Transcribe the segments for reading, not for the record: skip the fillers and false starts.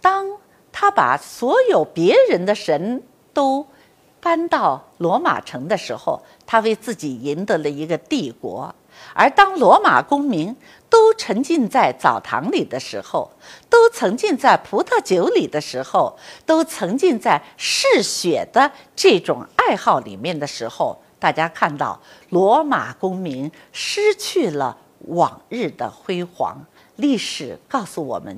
当他把所有别人的神都搬到罗马城的时候，他为自己赢得了一个帝国。而当罗马公民都沉浸在澡堂里的时候，都沉浸在葡萄酒里的时候，都沉浸在嗜血的这种爱好里面的时候，大家看到罗马公民失去了往日的辉煌。历史告诉我们，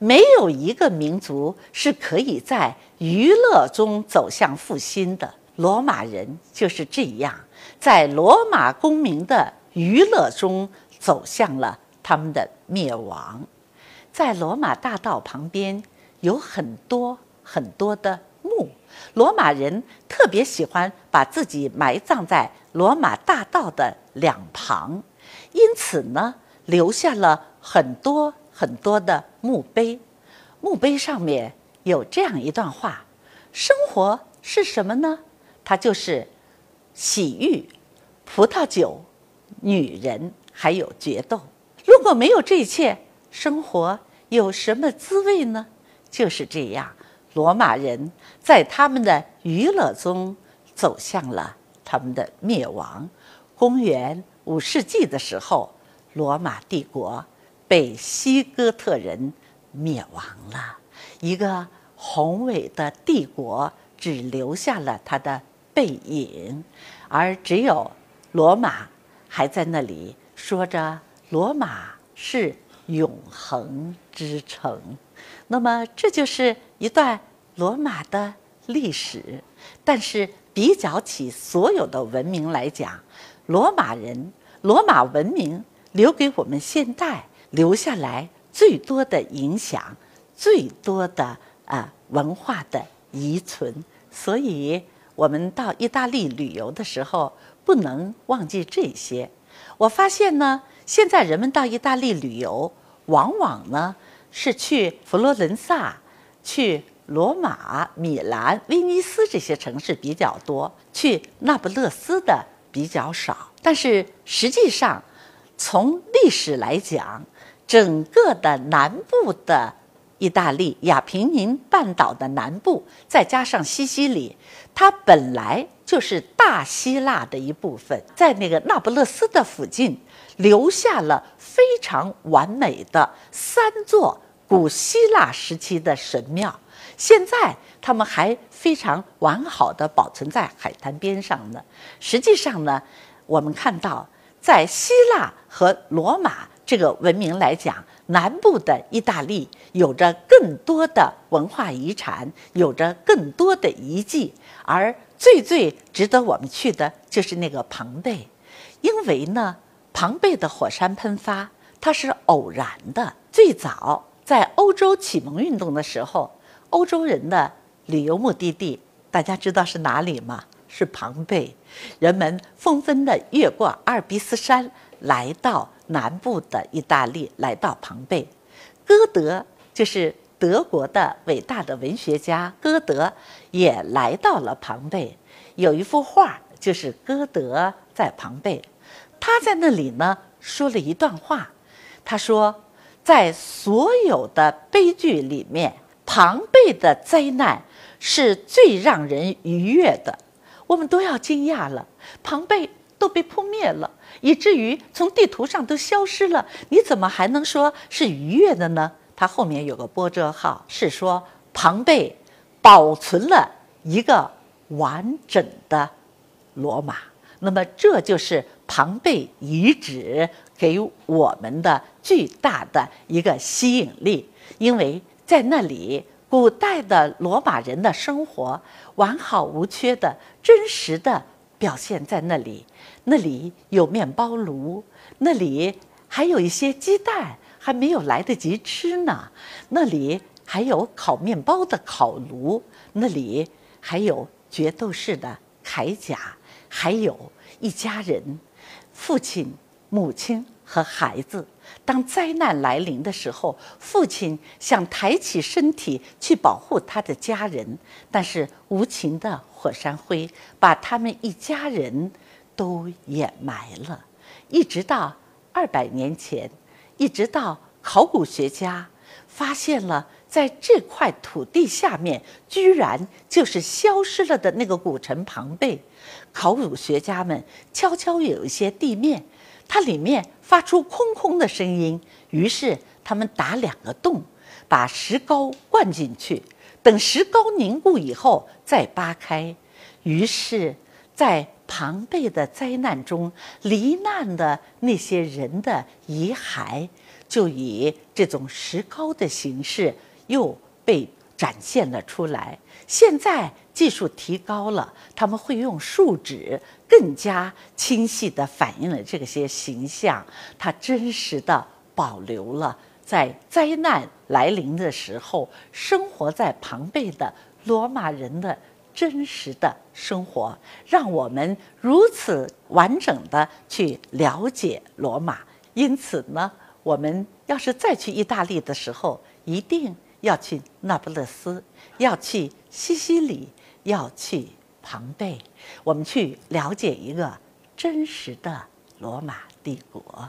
没有一个民族是可以在娱乐中走向复兴的。罗马人就是这样，在罗马公民的娱乐中走向了他们的灭亡。在罗马大道旁边有很多很多的墓，罗马人特别喜欢把自己埋葬在罗马大道的两旁，因此呢，留下了很多很多的墓碑。墓碑上面有这样一段话：生活是什么呢？它就是洗浴、葡萄酒、女人还有决斗。如果没有这一切，生活有什么滋味呢？就是这样，罗马人在他们的娱乐中走向了他们的灭亡。公元5世纪的时候，罗马帝国被西哥特人灭亡了，一个宏伟的帝国只留下了它的背影，而只有罗马还在那里说着罗马是永恒之城。那么这就是一段罗马的历史。但是比较起所有的文明来讲，罗马人、罗马文明留给我们现代留下来最多的影响，最多的文化的遗存。所以我们到意大利旅游的时候不能忘记这些。我发现呢，现在人们到意大利旅游，往往呢是去佛罗伦萨、去罗马、米兰、威尼斯这些城市比较多，去那不勒斯的比较少。但是实际上，从历史来讲，整个的南部的意大利，亚平宁半岛的南部，再加上西西里，它本来就是大希腊的一部分，在那个那不勒斯的附近留下了非常完美的3座古希腊时期的神庙，现在它们还非常完好的保存在海滩边上呢。实际上呢，我们看到在希腊和罗马这个文明来讲，南部的意大利有着更多的文化遗产，有着更多的遗迹，而最最值得我们去的就是那个庞贝。因为呢，庞贝的火山喷发它是偶然的，最早在欧洲启蒙运动的时候，欧洲人的旅游目的地大家知道是哪里吗？是庞贝。人们纷纷地越过阿尔卑斯山，来到南部的意大利，来到庞贝。歌德就是德国的伟大的文学家，歌德也来到了庞贝。有一幅画就是歌德在庞贝，他在那里呢说了一段话，他说，在所有的悲剧里面，庞贝的灾难是最让人愉悦的。我们都要惊讶了，庞贝都被扑灭了，以至于从地图上都消失了，你怎么还能说是愉悦的呢？它后面有个波折号，是说庞贝保存了一个完整的罗马。那么这就是庞贝遗址给我们的巨大的一个吸引力，因为在那里古代的罗马人的生活完好无缺的、真实的表现在那里。那里有面包炉，那里还有一些鸡蛋还没有来得及吃呢，那里还有烤面包的烤炉，那里还有决斗士的铠甲，还有一家人，父亲、母亲和孩子。当灾难来临的时候，父亲想抬起身体去保护他的家人，但是无情的火山灰把他们一家人都掩埋了。一直到200年前，一直到考古学家发现了在这块土地下面，居然就是消失了的那个古城庞贝。考古学家们悄悄有一些地面，它里面发出空空的声音，于是他们打两个洞，把石膏灌进去，等石膏凝固以后再扒开。于是，在庞贝的灾难中罹难的那些人的遗骸，就以这种石膏的形式又被展现了出来。现在技术提高了，他们会用树脂更加清晰地反映了这些形象，它真实地保留了在灾难来临的时候生活在庞贝的罗马人的真实的生活，让我们如此完整的去了解罗马。因此呢，我们要是再去意大利的时候，一定要去那不勒斯，要去西西里，要去庞贝，我们去了解一个真实的罗马帝国。